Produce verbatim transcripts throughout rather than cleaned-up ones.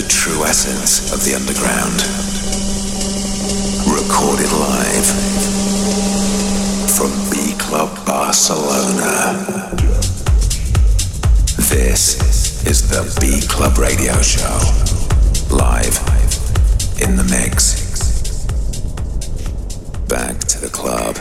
The true essence of the underground. Recorded live from B Club Barcelona. This is the B Club Radio Show. Live in the mix. Back to the club.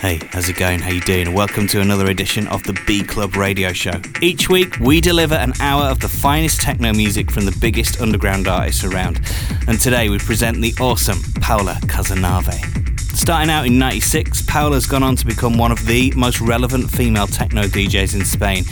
Hey, how's it going? How you doing? Welcome to another edition of the B Club Radio Show. Each week, we deliver an hour of the finest techno music from the biggest underground artists around. And today, we present the awesome Paola Cazanave. Starting out in ninety-six, Paola's gone on to become one of the most relevant female techno D Js in Spain.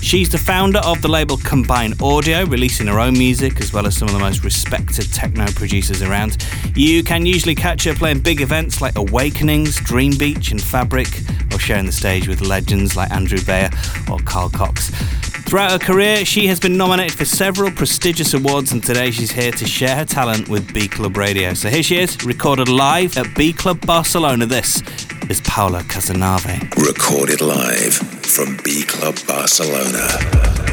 She's the founder of the label Combine Audio, releasing her own music as well as some of the most respected techno producers around. You can usually catch her playing big events like Awakenings, Dream Beach and Fabric, or sharing the stage with legends like Andrew Beyer or Carl Cox. Throughout her career, she has been nominated for several prestigious awards, and today she's here to share her talent with B Club Radio. So here she is, recorded live at B Club Barcelona. This is Paola Cazanave. Recorded live from B Club Barcelona.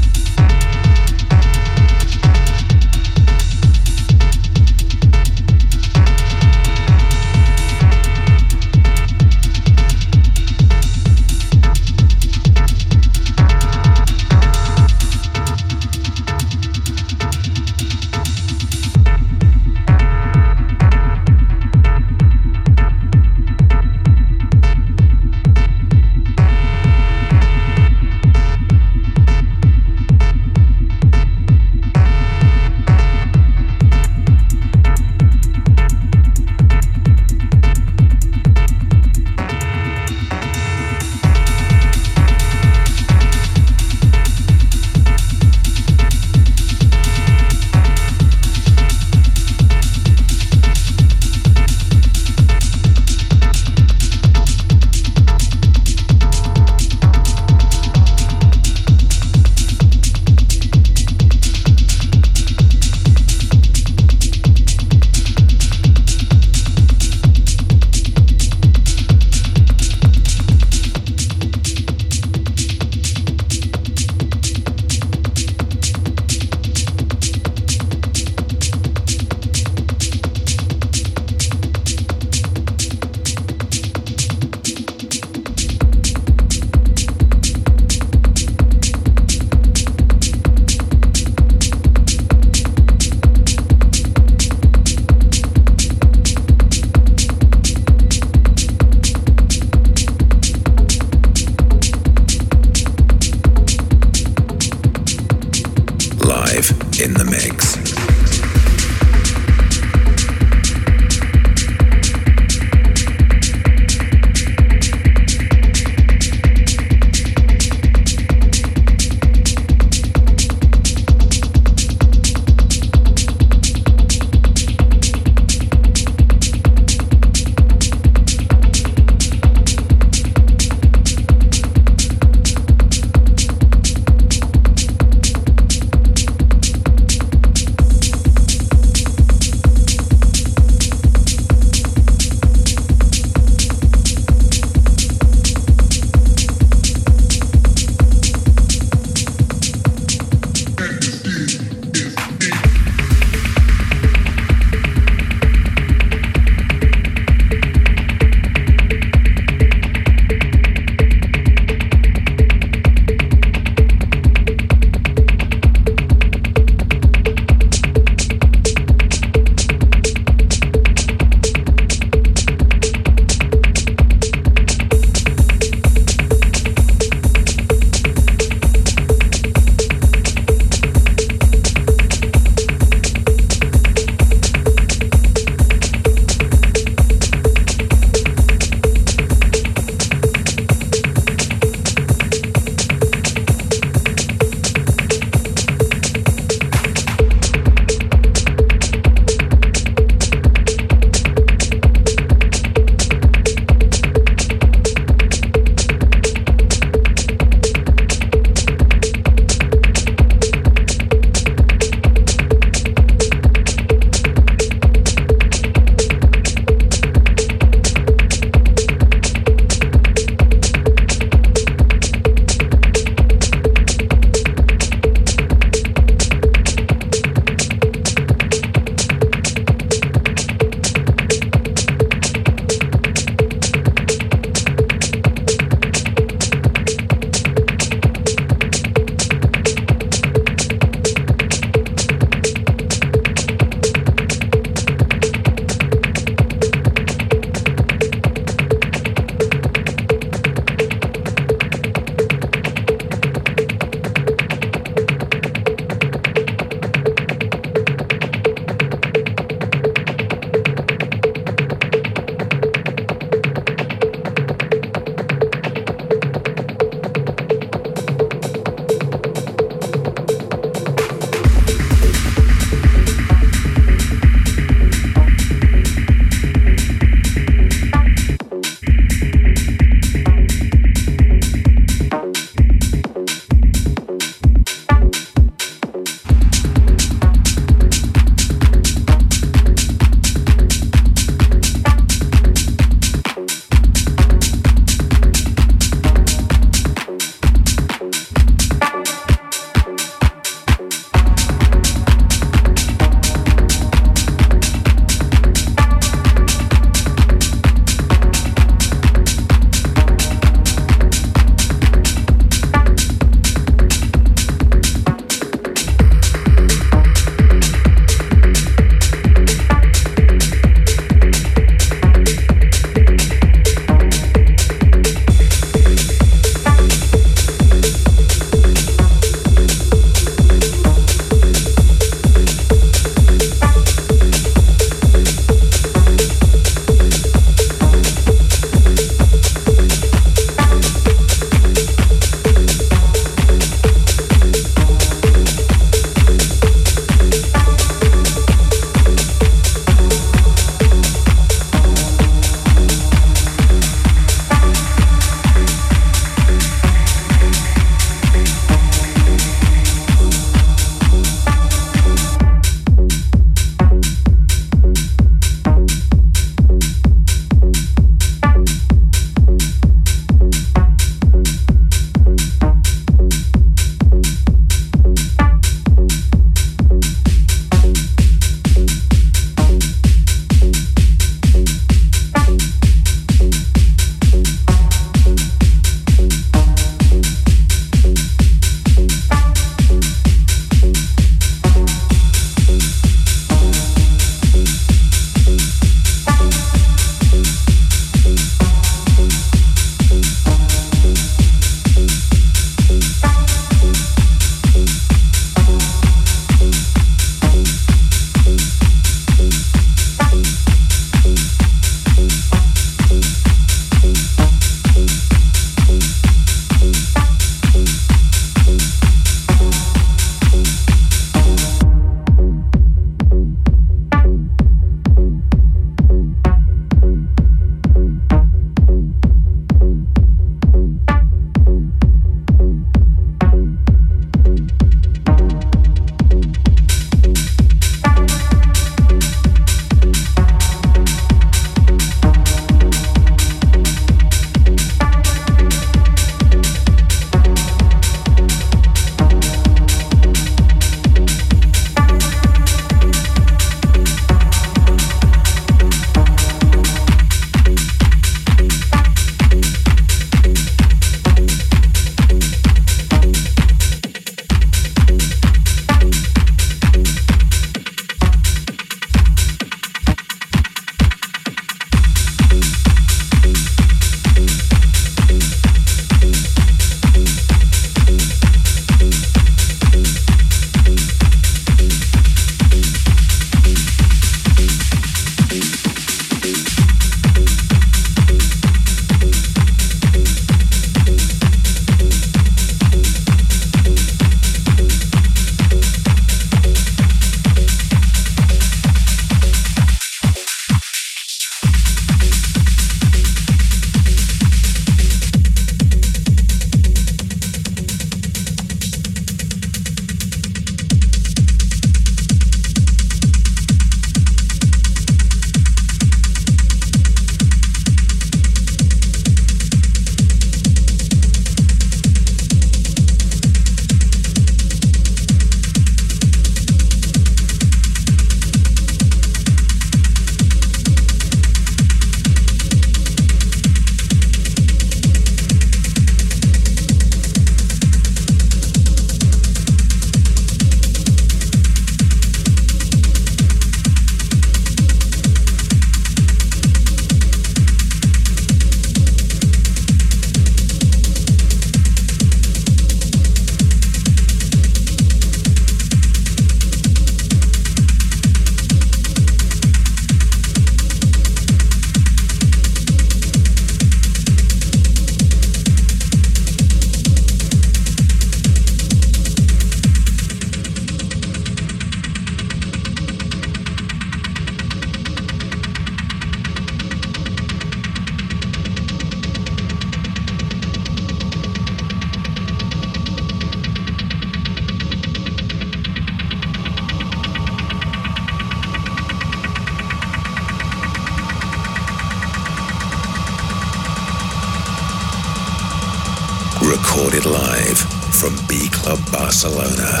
recorded live from B Club Barcelona.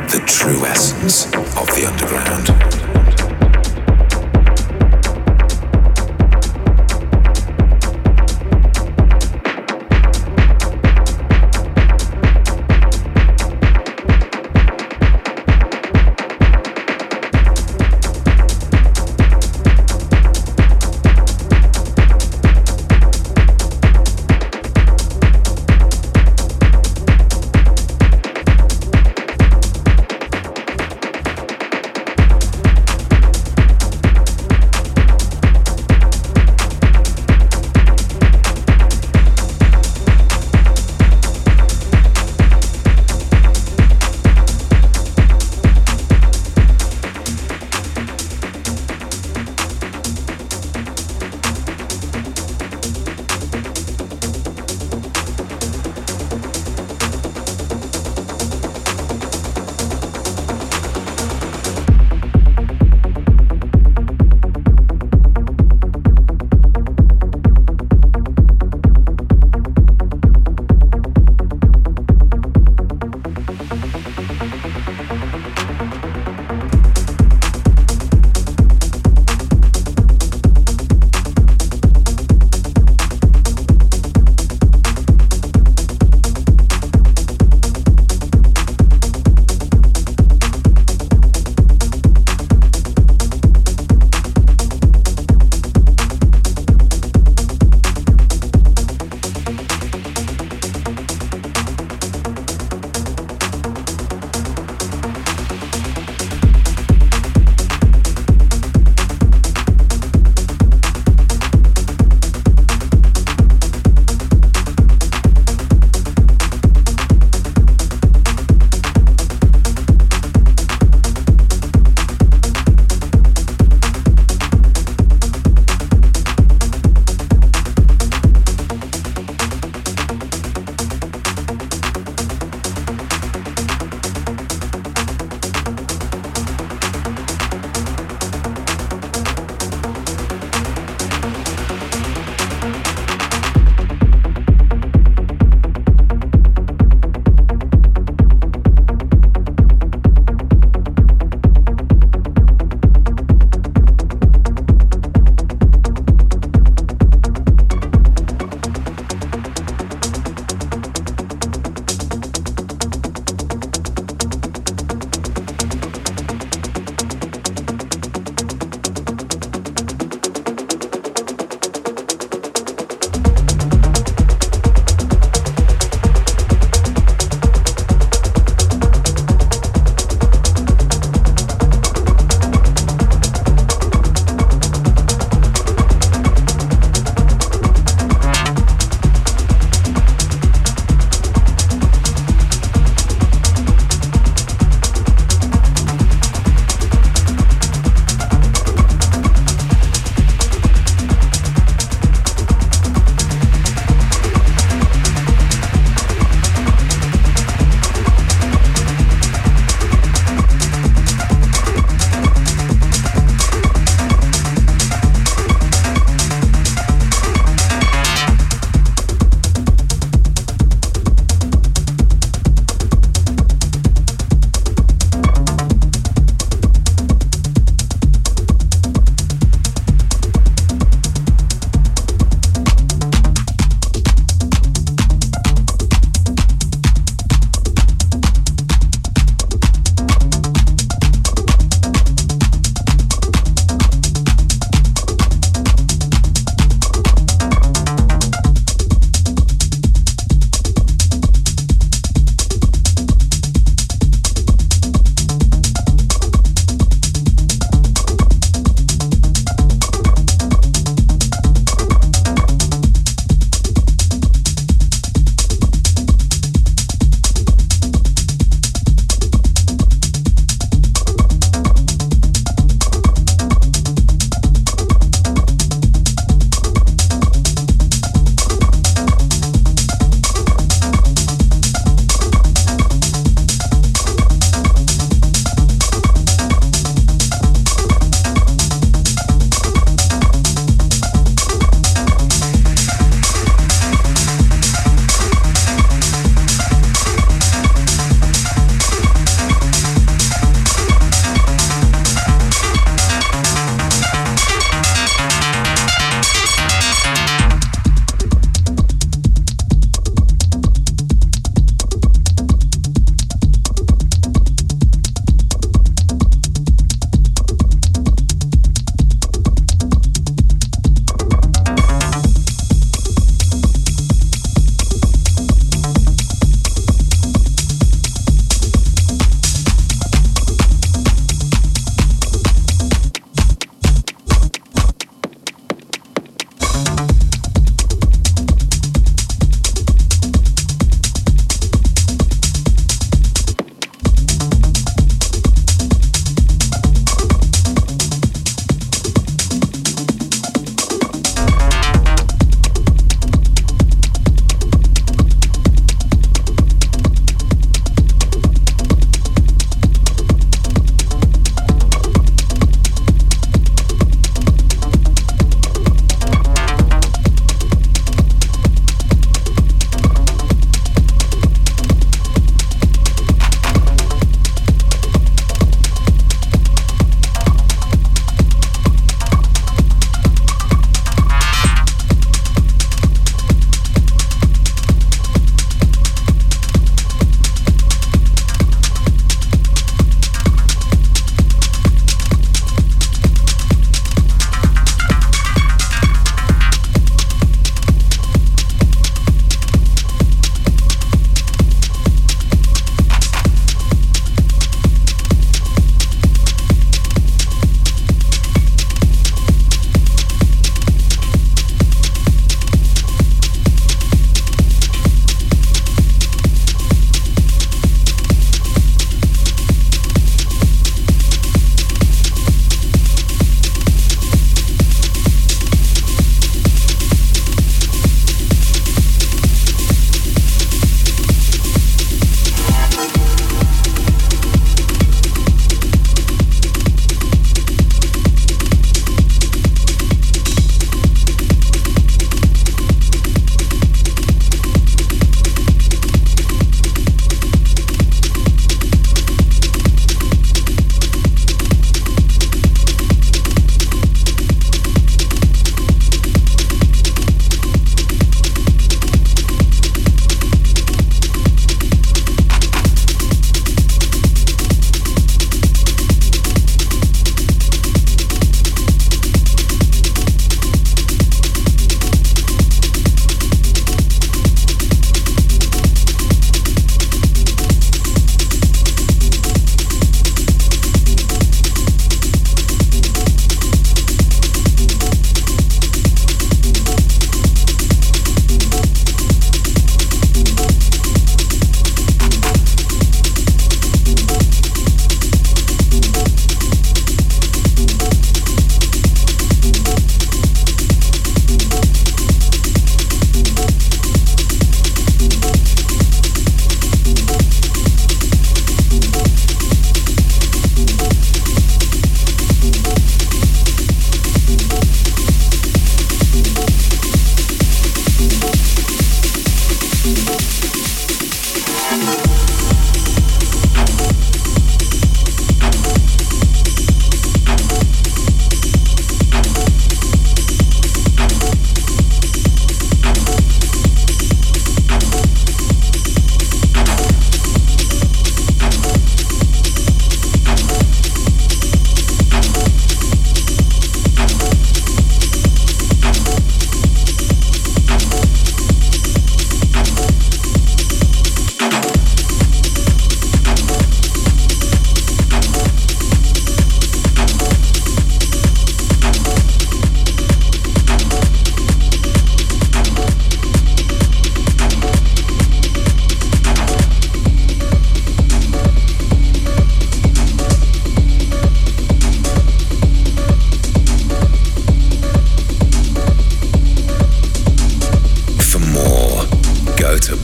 The true essence of the underground.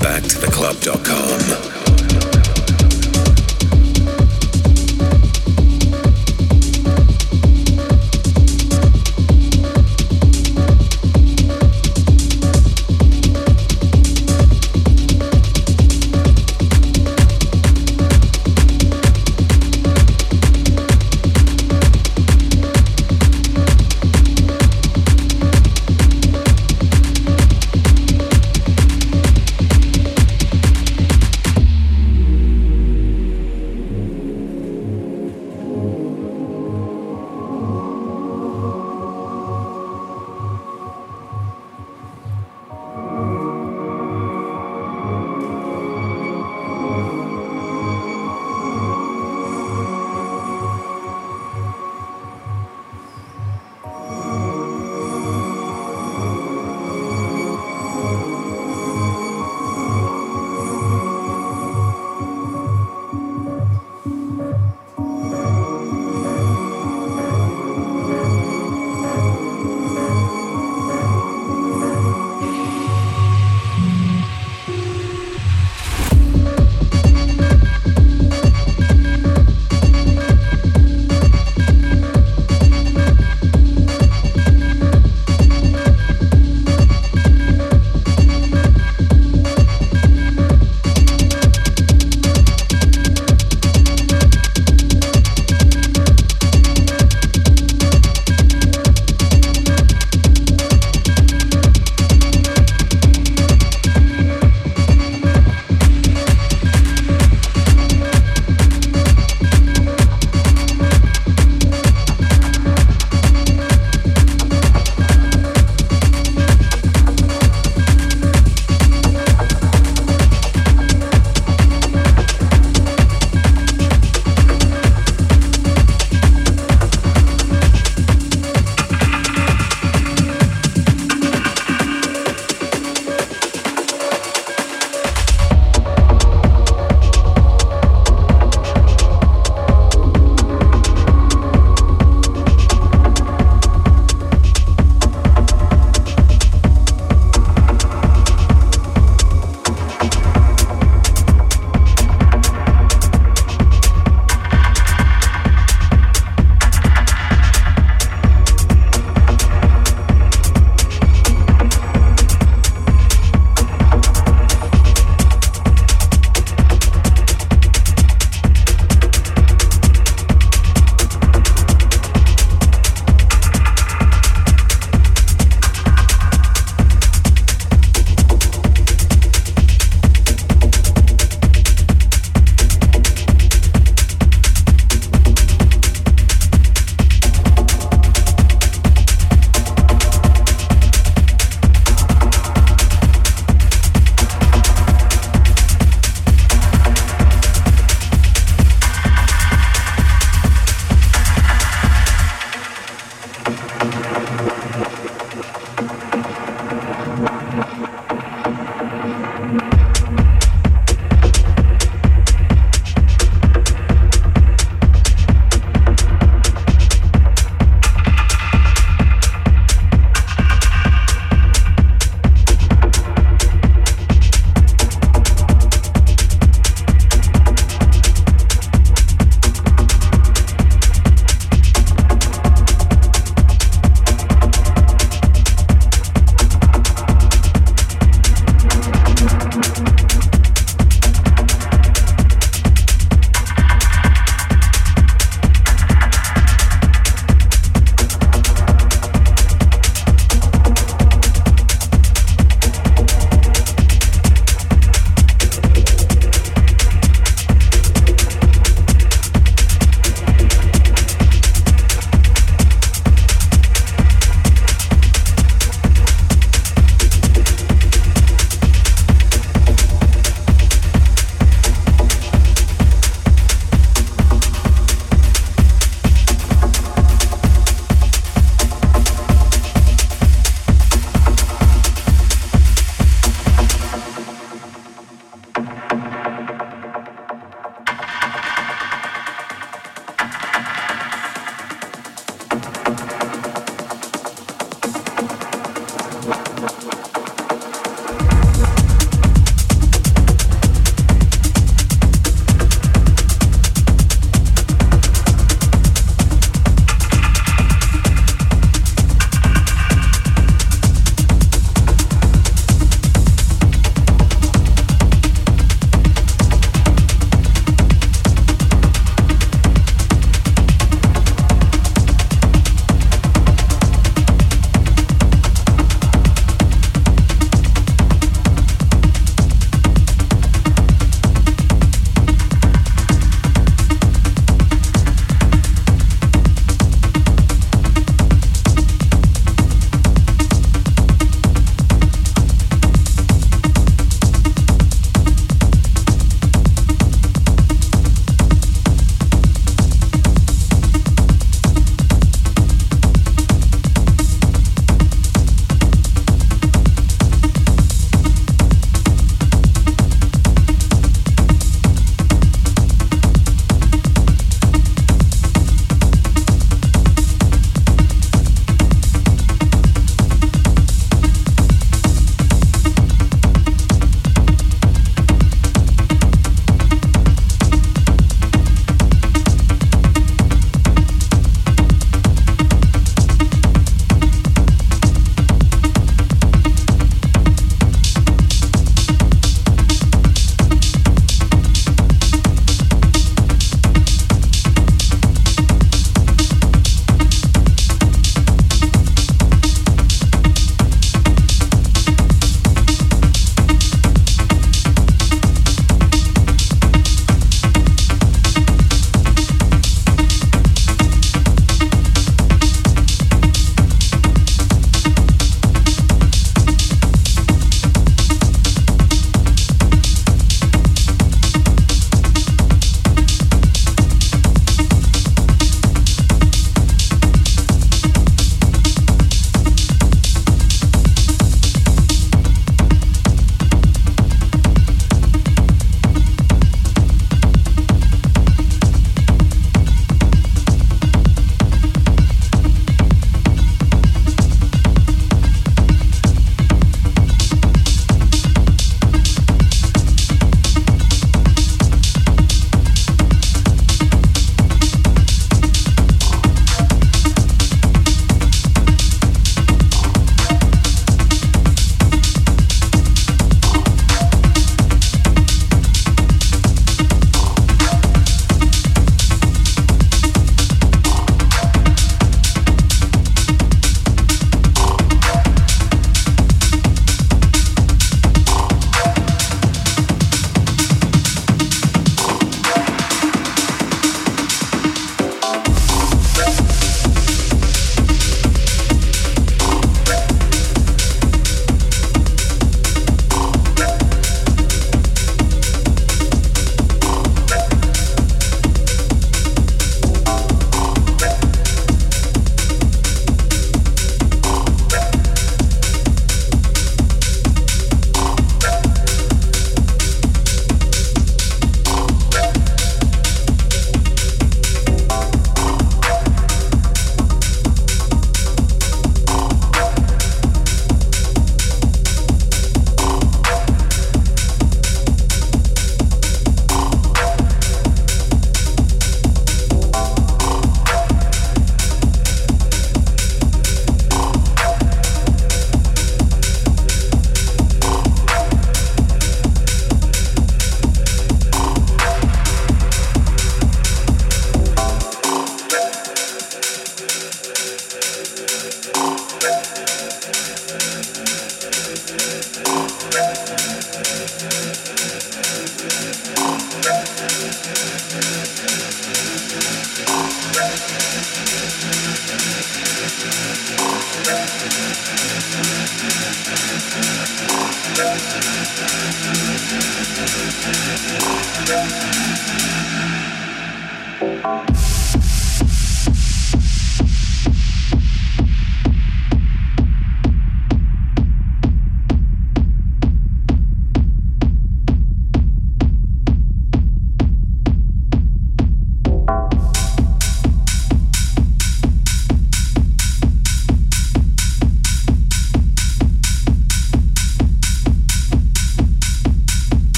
back to the club dot com.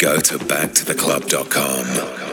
go to back to the club dot com.